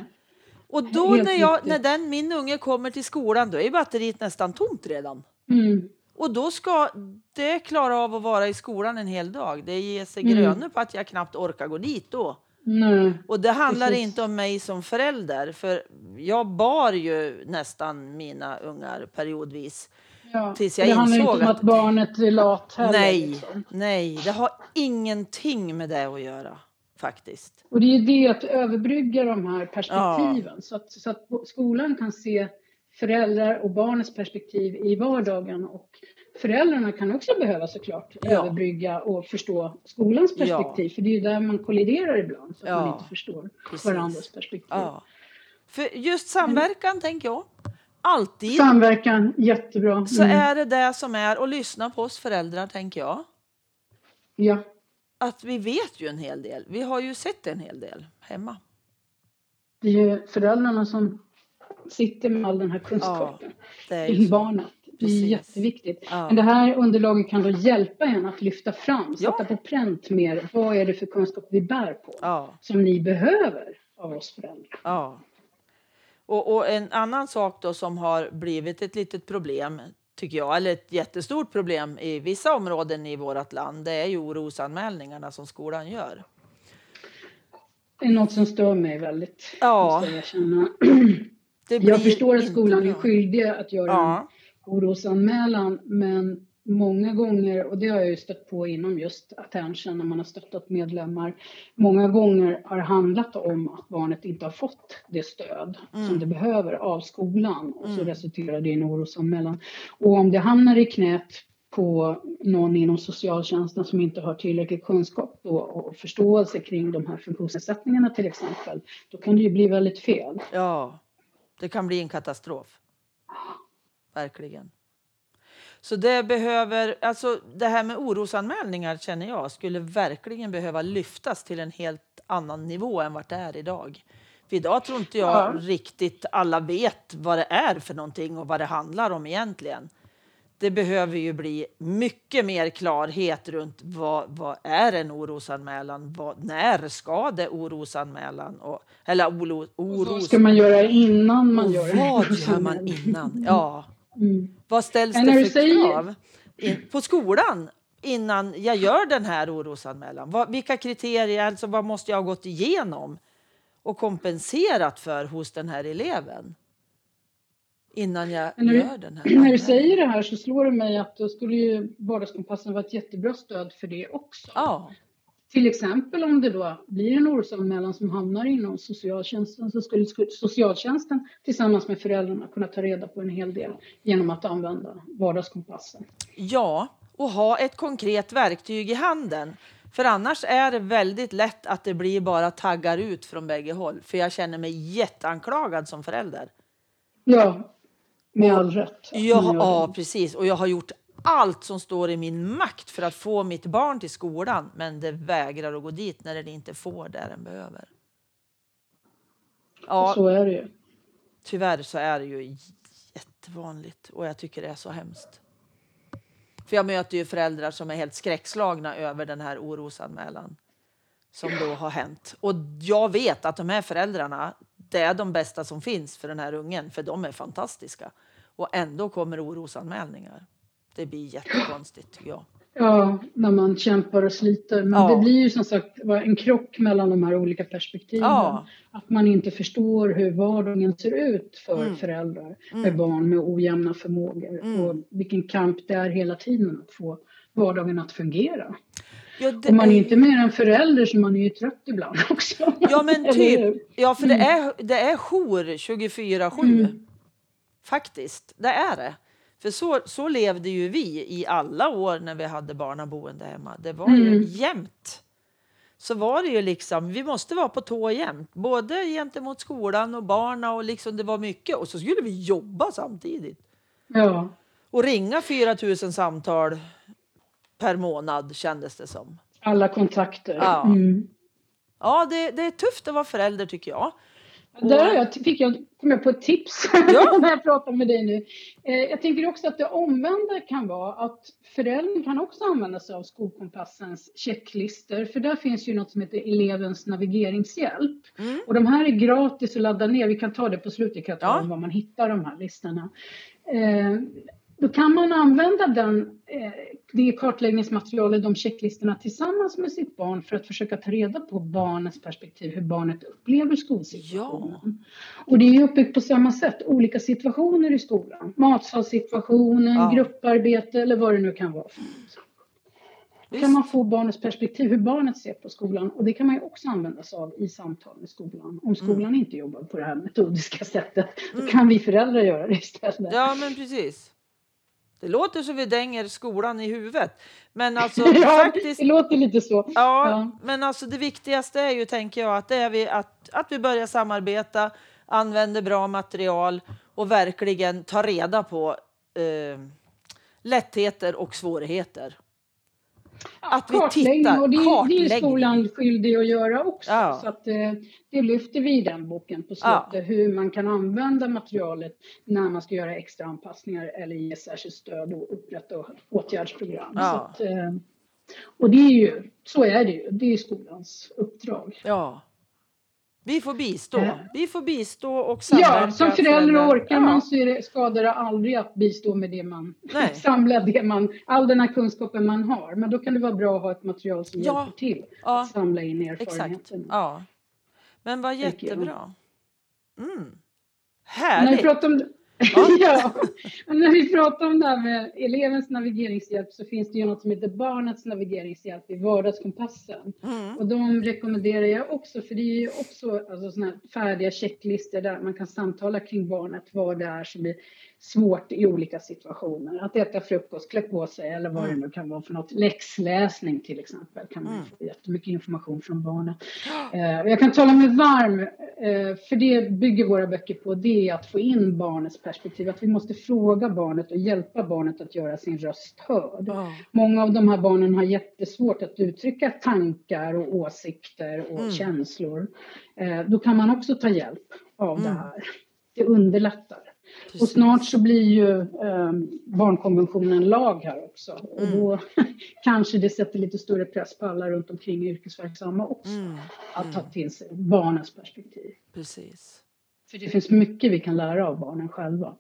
Och då när, jag, när den, min unge kommer till skolan, då är batteriet nästan tomt redan. Mm. Och då ska det klara av att vara i skolan en hel dag. Det ger sig mm. gröna på att jag knappt orkar gå dit då. Nej. Och det handlar Precis. inte om mig som förälder. För jag bar ju nästan mina ungar periodvis. Ja, tills jag det handlar insåg inte om att, att barnet är lat heller. Nej, liksom. nej, det har ingenting med det att göra. faktiskt. Och det är ju det att överbrygga de här perspektiven. Ja. Så, att, så att skolan kan se föräldrar och barnets perspektiv i vardagen. Och föräldrarna kan också behöva såklart ja. överbrygga och förstå skolans perspektiv. Ja. För det är ju där man kolliderar ibland. Så att ja. man inte förstår Precis. varandras perspektiv. Ja. För just samverkan mm. tänker jag. Alltid. Samverkan, jättebra. Mm. Så är det det som är. Och lyssna på oss föräldrar tänker jag. Ja. Att vi vet ju en hel del. Vi har ju sett en hel del hemma. Det är ju föräldrarna som sitter med all den här kunskapen ja, till barnet. Det är jätteviktigt. Ja. Men det här underlaget kan då hjälpa henne att lyfta fram. Sätta ja. på pränt mer. Vad är det för kunskap vi bär på? Ja. Som ni behöver av oss föräldrar. Ja. Och, och en annan sak då som har blivit ett litet problem, tycker jag, eller ett jättestort problem i vissa områden i vårt land, det är ju orosanmälningarna som skolan gör. Det är något som stör mig väldigt. Ja. Jag, det blir jag förstår att skolan är skyldig att göra ja. en orosanmälan, men många gånger, och det har jag ju stött på inom just Attention när man har stöttat medlemmar, många gånger har handlat om att barnet inte har fått det stöd mm. som det behöver av skolan, och så resulterar det i en orosanmälan. Och om det hamnar i knät på någon inom socialtjänsten som inte har tillräcklig kunskap då, och förståelse kring de här funktionsnedsättningarna till exempel, då kan det ju bli väldigt fel. Ja, det kan bli en katastrof. Verkligen. Så det behöver, alltså det här med orosanmälningar känner jag skulle verkligen behöva lyftas till en helt annan nivå än vad det är idag. För idag tror inte jag ja. riktigt alla vet vad det är för någonting och vad det handlar om egentligen. Det behöver ju bli mycket mer klarhet runt vad, vad är en orosanmälan, vad, när ska det orosanmälan och, eller oro, oros... Vad ska man göra innan man gör det? Vad gör man innan? Ja. Mm. Vad ställs det för krav in, på skolan innan jag gör den här orosanmälan? Vad, vilka kriterier, alltså vad måste jag ha gått igenom och kompenserat för hos den här eleven innan jag när, gör den här? När du säger det här så slår det mig att då skulle ju Vardagskompassen vara ett jättebra stöd för det också. Ja. Till exempel om det då blir en orosanmälan som hamnar inom socialtjänsten, så skulle socialtjänsten tillsammans med föräldrarna kunna ta reda på en hel del genom att använda Vardagskompassen. Ja, och ha ett konkret verktyg i handen. För annars är det väldigt lätt att det blir bara taggar ut från bägge håll. För jag känner mig jätteanklagad som förälder. Ja, med all rätt. Ja, ja, precis. Och jag har gjort allt som står i min makt för att få mitt barn till skolan, men det vägrar att gå dit när den inte får där den behöver. Ja, så är det ju. Tyvärr så är det ju jättevanligt, och jag tycker det är så hemskt. För jag möter ju föräldrar som är helt skräckslagna över den här orosanmälan som då har hänt. Och jag vet att de här föräldrarna, det är de bästa som finns för den här ungen, för de är fantastiska. Och ändå kommer orosanmälningar. Det blir jättekonstigt, tycker jag. Ja, när man kämpar och sliter. Men ja. det blir ju som sagt en krock mellan de här olika perspektiven. Ja. Att man inte förstår hur vardagen ser ut för mm. föräldrar med mm. barn med ojämna förmågor. Mm. Och vilken kamp det är hela tiden att få vardagen att fungera. Ja, det... Och man är inte mer än förälder, så man är ju trött ibland också. Ja, men typ. Ja, för det är, det är jour tjugofyra sju. Mm. Faktiskt, det är det. För så, så levde ju vi i alla år när vi hade barnaboende hemma. Det var ju mm. jämt. Så var det ju liksom, vi måste vara på tå jämt. Både gentemot skolan och barna, och liksom det var mycket. Och så skulle vi jobba samtidigt. Ja. Och ringa fyra tusen samtal per månad kändes det som. Alla kontakter. Ja, mm. ja det, det är tufft att vara förälder, tycker jag. Där jag, fick jag, kom jag på ett tips ja. när jag pratar med dig nu. Eh, jag tänker också att det omvända kan vara att föräldrar kan också använda sig av Skolkompassens checklister. För där finns ju något som heter elevens navigeringshjälp. Mm. Och de här är gratis att ladda ner. Vi kan ta det på slutet kan jag ta om var man hittar de här listorna. Eh, Då kan man använda den, eh, det kartläggningsmaterialet, de checklistorna tillsammans med sitt barn för att försöka ta reda på barnets perspektiv, hur barnet upplever skolsituationen. Ja. Och det är uppbyggt på samma sätt, olika situationer i skolan. Matsalssituationen, ja. grupparbete eller vad det nu kan vara. Kan man få barnets perspektiv, hur barnet ser på skolan. Och det kan man ju också använda sig av i samtal med skolan. Om skolan mm. inte jobbar på det här metodiska sättet, då mm. kan vi föräldrar göra det istället. Ja, men precis. Det låter så vi dänger skolan i huvudet. Men alltså, ja, faktiskt, det låter lite så. Ja, ja, men alltså det viktigaste är ju, tänker jag, att, det är vi, att, att vi börjar samarbeta, använder bra material och verkligen tar reda på eh, lättheter och svårigheter. Att vi tittar, och det är ju skolan skyldig att göra också. Ja. Så att, eh, det lyfter vi i den boken på slutet. Ja. Hur man kan använda materialet när man ska göra extra anpassningar eller ge särskilt stöd och upprätta åtgärdsprogram. Ja. Så att, eh, och det är ju, så är det ju. Det är skolans uppdrag. Ja. Vi får bistå. Äh. Vi får bistå och samverka. Ja, som föräldrar orkar ja. man, så är det, skadar det aldrig att bistå med det man samlar, det man, all den här kunskapen man har. Men då kan det vara bra att ha ett material som ja. hjälper till ja. att samla in erfarenheten. Exakt. Ja. Men vad jättebra. Mm. Härligt. När om, ja. ja. När vi pratar om det här med elevens navigeringshjälp, så finns det ju något som heter barnets navigeringshjälp i Vardagskompassen. Mm. Och de rekommenderar jag också, för det är ju också alltså, såna här färdiga checklistor där man kan samtala kring barnet, vad det är som är svårt i olika situationer. Att äta frukost, klä på sig eller vad mm. det nu kan vara för något. Läxläsning till exempel kan man mm. få jättemycket information från barnet. Eh, och jag kan tala mig varm, eh, för det bygger våra böcker på, det är att få in barnets perspektiv. Att vi måste fråga barnet och hjälpa barnet att göra sin röst hörd. Mm. Många av de här barnen har jättesvårt att uttrycka tankar och åsikter och mm. känslor. Eh, då kan man också ta hjälp av mm. det här. Det underlättar. Precis. Och snart så blir ju eh, barnkonventionen lag här också. Och mm. då kanske det sätter lite större press på alla runt omkring yrkesverksamma också. Mm. Att ta till sig barnens perspektiv. Precis. För det finns mycket vi kan lära av barnen själva.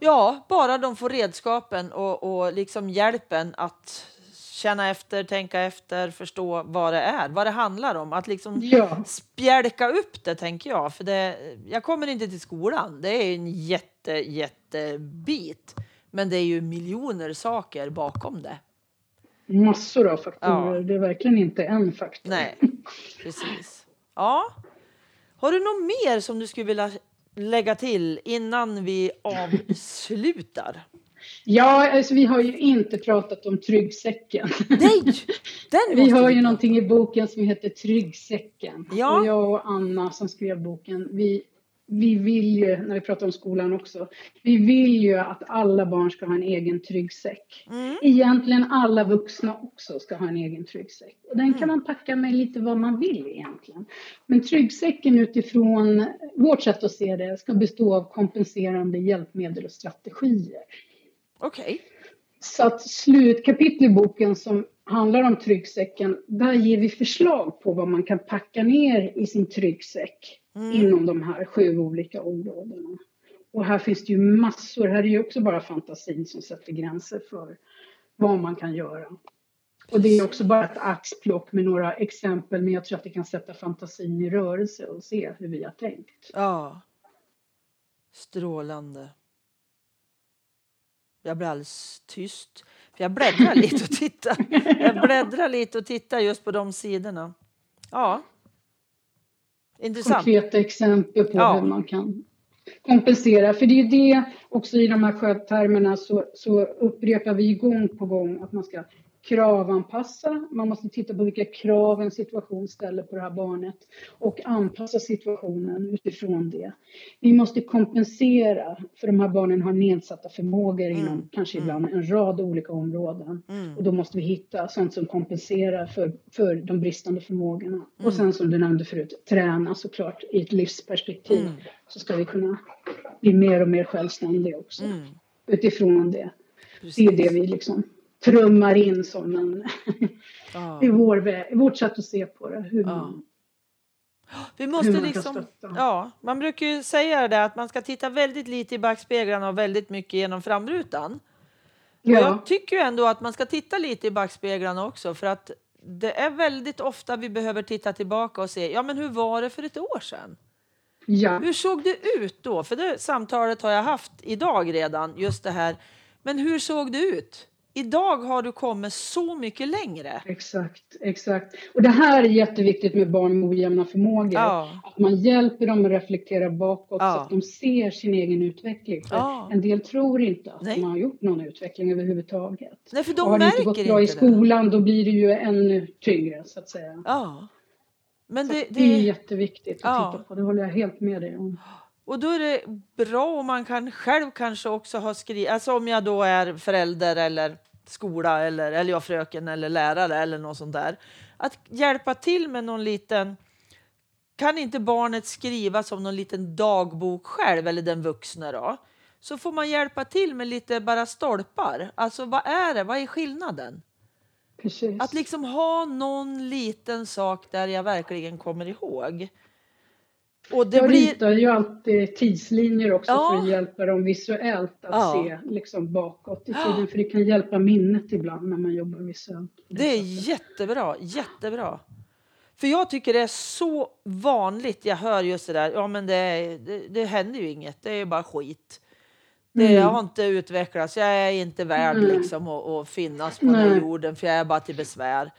Ja, bara de får redskapen och, och liksom hjälpen att känna efter, tänka efter, förstå vad det är, vad det handlar om. Att liksom ja. spjälka upp det, tänker jag. För det, jag kommer inte till skolan. Det är en jätte, jättebit. Men det är ju miljoner saker bakom det. Massor av faktorer. Ja. Det är verkligen inte en faktor. Nej, precis. Ja. Har du något mer som du skulle vilja lägga till innan vi avslutar? Ja, alltså vi har ju inte pratat om tryggsäcken. Nej, den vi har ju ta. någonting i boken som heter Tryggsäcken. Ja. Och jag och Anna som skrev boken, vi, vi vill ju, när vi pratar om skolan också, vi vill ju att alla barn ska ha en egen tryggsäck. Mm. Egentligen alla vuxna också ska ha en egen tryggsäck. Och den mm. kan man packa med lite vad man vill egentligen. Men tryggsäcken utifrån vårt sätt att se det ska bestå av kompenserande hjälpmedel och strategier. Okej. Okay. Så att slutkapitel i boken som handlar om tryggsäcken, där ger vi förslag på vad man kan packa ner i sin tryggsäck mm. inom de här sju olika områdena. Och här finns det ju massor, här är ju också bara fantasin som sätter gränser för vad man kan göra. Och det är också bara ett axplock med några exempel, men jag tror att det kan sätta fantasin i rörelse och se hur vi har tänkt. Ja, strålande. Jag blir alldeles tyst. För jag bläddrar lite och tittar. Jag bläddrar lite och tittar just på de sidorna. Ja. Intressant. Konkreta exempel på ja. hur man kan kompensera. För det är ju det också i de här sköttermerna, så, så upprepar vi gång på gång att man ska kravanpassa. Man måste titta på vilka krav en situation ställer på det här barnet och anpassa situationen utifrån det. Vi måste kompensera, för de här barnen har nedsatta förmågor mm. inom kanske ibland en rad olika områden. Mm. Och då måste vi hitta sånt som kompenserar för, för de bristande förmågorna. Mm. Och sen, som du nämnde förut, träna såklart i ett livsperspektiv. Mm. Så ska vi kunna bli mer och mer självständiga också mm. utifrån det. Precis. Det är det vi liksom trummar in som en ah. i, vår vä- i vårt sätt att se på det. Hur ah. man, Vi måste hur man liksom, kan stötta. Ja, man brukar ju säga det, att man ska titta väldigt lite i backspeglarna och väldigt mycket genom framrutan. Ja. Jag tycker ju ändå att man ska titta lite i backspeglarna också. För att det är väldigt ofta vi behöver titta tillbaka och se, ja men hur var det för ett år sedan? Ja. Hur såg det ut då? För det samtalet har jag haft idag redan, just det här. Men hur såg det ut? Idag har du kommit så mycket längre. Exakt, exakt. Och det här är jätteviktigt med barn med ojämna förmågor. Ja. Att man hjälper dem att reflektera bakåt, ja, så att de ser sin egen utveckling. Ja. En del tror inte att Nej. man har gjort någon utveckling överhuvudtaget. Nej, för de och har märker det inte gått bra inte i skolan, det. Då blir det ju ännu tyngre, så att säga. Ja. Men det, det är jätteviktigt att ja. titta på. Det håller jag helt med dig om. Och då är det bra om man kan själv kanske också ha skrivit. Alltså om jag då är förälder eller skola eller, eller jag fröken eller lärare eller något sånt där. Att hjälpa till med någon liten... Kan inte barnet skriva som någon liten dagbok själv eller den vuxna då? Så får man hjälpa till med lite bara stolpar. Alltså vad är det? Vad är skillnaden? Precis. Att liksom ha någon liten sak där jag verkligen kommer ihåg. Och det jag blir... ritar ju alltid tidslinjer också, ja, för att hjälpa dem visuellt att ja. se liksom bakåt i tiden. Ja. För det kan hjälpa minnet ibland när man jobbar visuellt. Det är jättebra, jättebra. För jag tycker det är så vanligt, jag hör just det där, ja men det, det, det händer ju inget, det är bara skit. Det mm. har inte utvecklats, jag är inte värd mm. liksom att, att finnas på Nej. den jorden för jag är bara till besvär.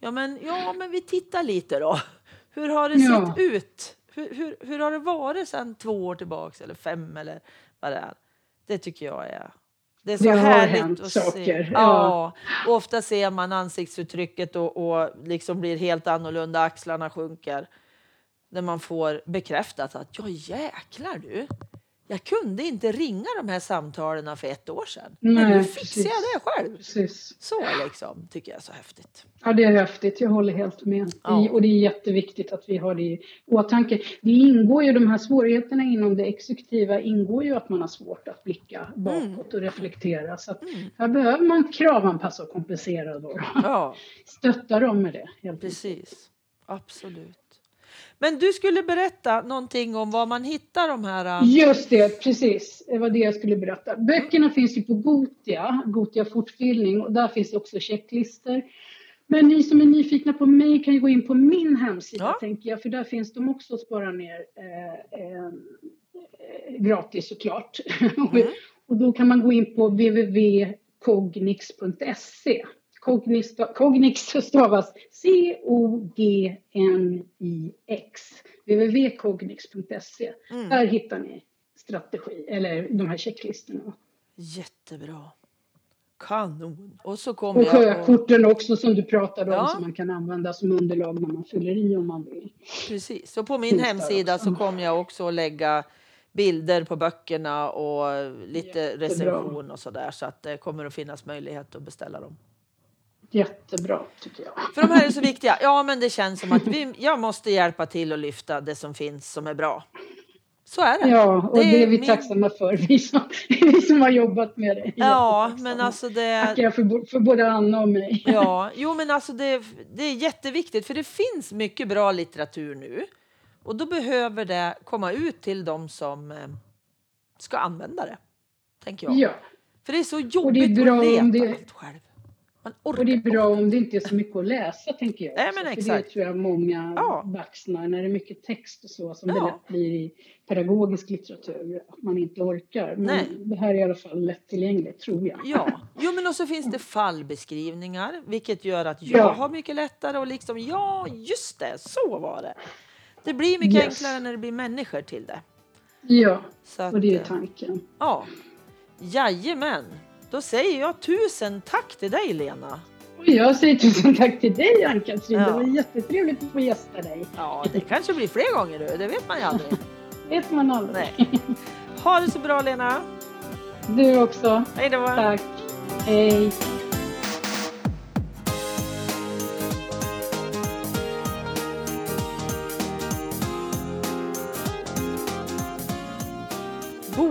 Ja men, ja, men vi tittar lite då. Hur har det ja. sett ut? Hur, hur, hur har det varit sedan två år tillbaka eller fem eller vad det är? Det tycker jag är. Det är så det härligt att saker. se. Ja. Ja. Ofta ser man ansiktsuttrycket och, och liksom blir helt annorlunda. Axlarna sjunker. När man får bekräftat att ja jäklar du. Jag kunde inte ringa de här samtalen för ett år sedan. Nej, men nu fixar precis. jag det själv. Precis. Så liksom, tycker jag är så häftigt. Ja, det är häftigt. Jag håller helt med. Ja. Och det är jätteviktigt att vi har det i åtanke. Det ingår ju, de här svårigheterna inom det exekutiva ingår ju att man har svårt att blicka bakåt mm. och reflektera. Så att mm. här behöver man kravanpassa och kompensera då. Ja. Stötta dem med det. Helt precis. Viktigt. Absolut. Men du skulle berätta någonting om var man hittar de här... Just det, precis. Det var det jag skulle berätta. Böckerna finns ju på Gotia, Gotia fortbildning. Och där finns det också checklister. Men ni som är nyfikna på mig kan ju gå in på min hemsida, ja. tänker jag. För där finns de också att spara ner eh, eh, gratis såklart. Mm. Och då kan man gå in på w w w punkt cognix punkt se. Cognix, Cognix stavas C O G N I X. w w w punkt cognix punkt se. Mm. Där hittar ni strategi eller de här checklistorna. Jättebra. Kanon. Och så kommer och sjökorten och... också som du pratade om, ja. som man kan använda som underlag när man fyller i om man vill. Precis. Så på min Hittar hemsida också. så kommer jag också att lägga bilder på böckerna och lite Jättebra. recension och sådär. Så att det kommer att finnas möjlighet att beställa dem. Jättebra, tycker jag. För de här är så viktiga. Ja, men det känns som att vi, jag måste hjälpa till och lyfta det som finns som är bra. Så är det. Ja, och det, det är vi min... tacksamma för. Vi som, vi som har jobbat med det. Ja, men alltså det... Tackar för, för både Anna och mig. Ja, jo men alltså det, det är jätteviktigt. För det finns mycket bra litteratur nu. Och då behöver det komma ut till de som ska använda det. Tänker jag. Ja. För det är så jobbigt är att leta det... allt själv. Och det är bra om det inte är så mycket att läsa, tänker jag. Nej, men exakt. För det tror jag många ja. vuxna, när det är mycket text och så, som ja. det lätt blir i pedagogisk litteratur, att man inte orkar. Men Nej. det här är i alla fall lättillgängligt, tror jag. Ja, jo, men också finns det fallbeskrivningar, vilket gör att jag ja. har mycket lättare och liksom, ja, just det, så var det. Det blir mycket yes. enklare när det blir människor till det. Ja, så att, och det är tanken. Ja, jajamän. Då säger jag tusen tack till dig, Lena. Och jag säger tusen tack till dig, Ann-Katrin. Ja. Det var jättetrevligt att få gästa dig. Ja, det kanske blir fler gånger nu. Det vet man ju aldrig. vet man aldrig. Nej. Ha det så bra, Lena. Du också. Hej då. Tack. Hej.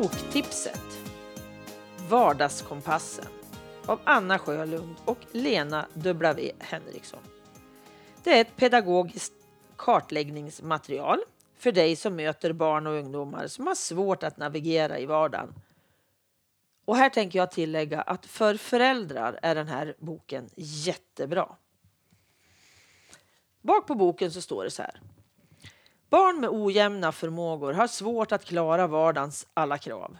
Boktipset. Vardagskompassen av Anna Sjölund och Lena W. Henriksson. Det är ett pedagogiskt kartläggningsmaterial för dig som möter barn och ungdomar som har svårt att navigera i vardagen. Och här tänker jag tillägga att för föräldrar är den här boken jättebra. Bak på boken så står det så här. Barn med ojämna förmågor har svårt att klara vardagens alla krav.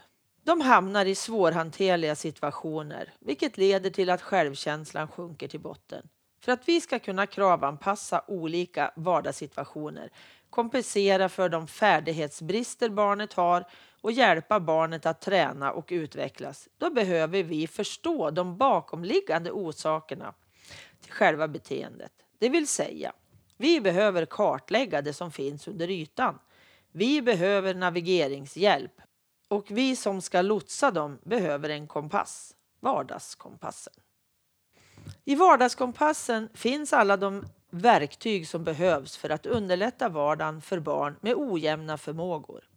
De hamnar i svårhanterliga situationer, vilket leder till att självkänslan sjunker till botten. För att vi ska kunna kravanpassa olika vardagssituationer, kompensera för de färdighetsbrister barnet har och hjälpa barnet att träna och utvecklas, då behöver vi förstå de bakomliggande orsakerna till själva beteendet. Det vill säga, vi behöver kartlägga det som finns under ytan. Vi behöver navigeringshjälp. Och vi som ska lotsa dem behöver en kompass, vardagskompassen. I vardagskompassen finns alla de verktyg som behövs för att underlätta vardagen för barn med ojämna förmågor.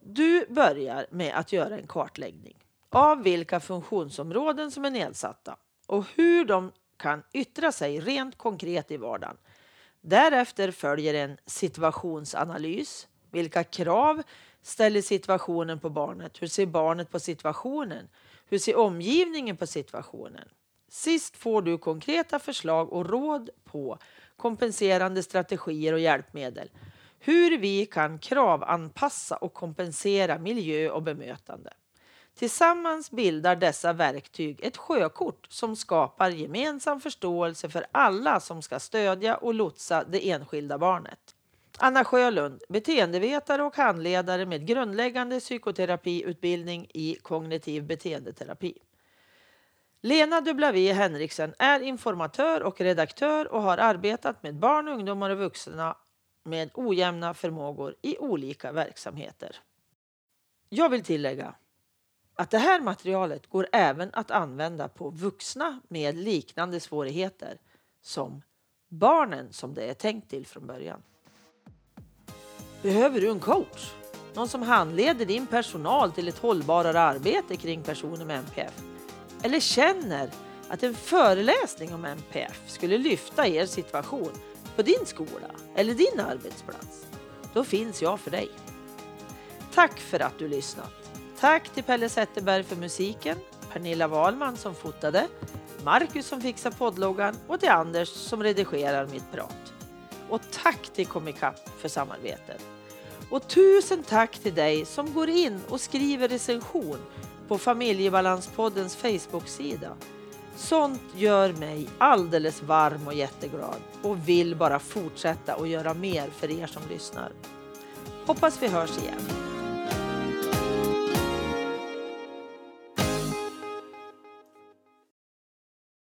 Du börjar med att göra en kartläggning av vilka funktionsområden som är nedsatta och hur de kan yttra sig rent konkret i vardagen. Därefter följer en situationsanalys. Vilka krav ställer situationen på barnet? Hur ser barnet på situationen? Hur ser omgivningen på situationen? Sist får du konkreta förslag och råd på kompenserande strategier och hjälpmedel. Hur vi kan kravanpassa och kompensera miljö och bemötande. Tillsammans bildar dessa verktyg ett sjökort som skapar gemensam förståelse för alla som ska stödja och lotsa det enskilda barnet. Anna Sjölund, beteendevetare och handledare med grundläggande psykoterapiutbildning i kognitiv beteendeterapi. Lena W. Henriksson är informatör och redaktör och har arbetat med barn, ungdomar och vuxna med ojämna förmågor i olika verksamheter. Jag vill tillägga att det här materialet går även att använda på vuxna med liknande svårigheter som barnen som det är tänkt till från början. Behöver du en coach? Någon som handleder din personal till ett hållbarare arbete kring personer med N P F? Eller känner att en föreläsning om N P F skulle lyfta er situation på din skola eller din arbetsplats? Då finns jag för dig. Tack för att du lyssnat. Tack till Pelle Zetterberg för musiken, Pernilla Wahlman som fotade, Markus som fixar poddloggan och till Anders som redigerar mitt prat. Och tack till Komikapp för samarbetet. Och tusen tack till dig som går in och skriver recension på Familjebalanspoddens Facebook-sida. Sånt gör mig alldeles varm och jätteglad och vill bara fortsätta och göra mer för er som lyssnar. Hoppas vi hörs igen.